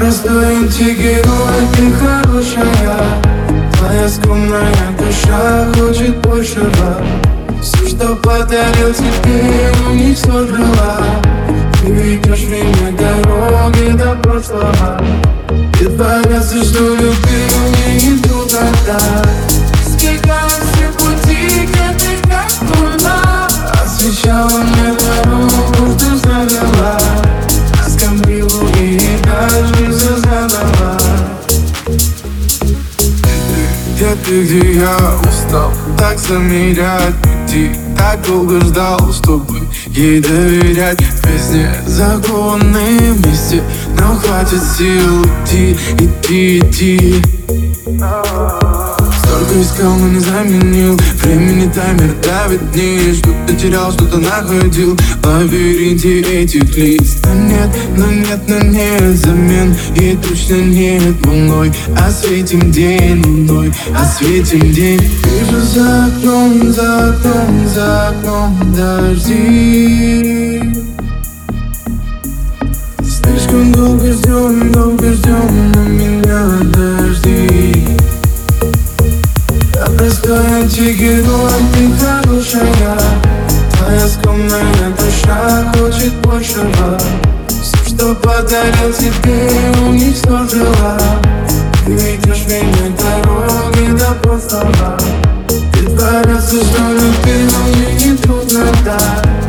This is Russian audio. Простой интегрирует, ты хорошая. Твоя скромная душа хочет большего. Все, что подарил тебе, уничтожила. Ты ведешь меня дороги до прошлого. Едва я жду любви, не иду тогда. Сбегала все пути, как ты, как луна. Освещала мне дорогу, ты завела. Скомбила и даже зазадала. Где ты, где я устал так замерять пути, так долго ждал, чтобы ей доверять. В песне законные вместе, нам хватит сил идти. Столько искал, но не заменил. Времени таймер давит дни. Что-то терял, что-то находил в лабиринте этих лиц. Но нет замен. И точно нет луной. Осветим день. Вижу за окном дожди. Слишком долго ждем на меня дожди. Простой антигерой, ты хорошая. Твоя скромная душа хочет большего. Все, что подарил тебе, уничтожила. Ты ведешь меня дороги до прошлого. Ты творился, что любил, мне не трудно, да.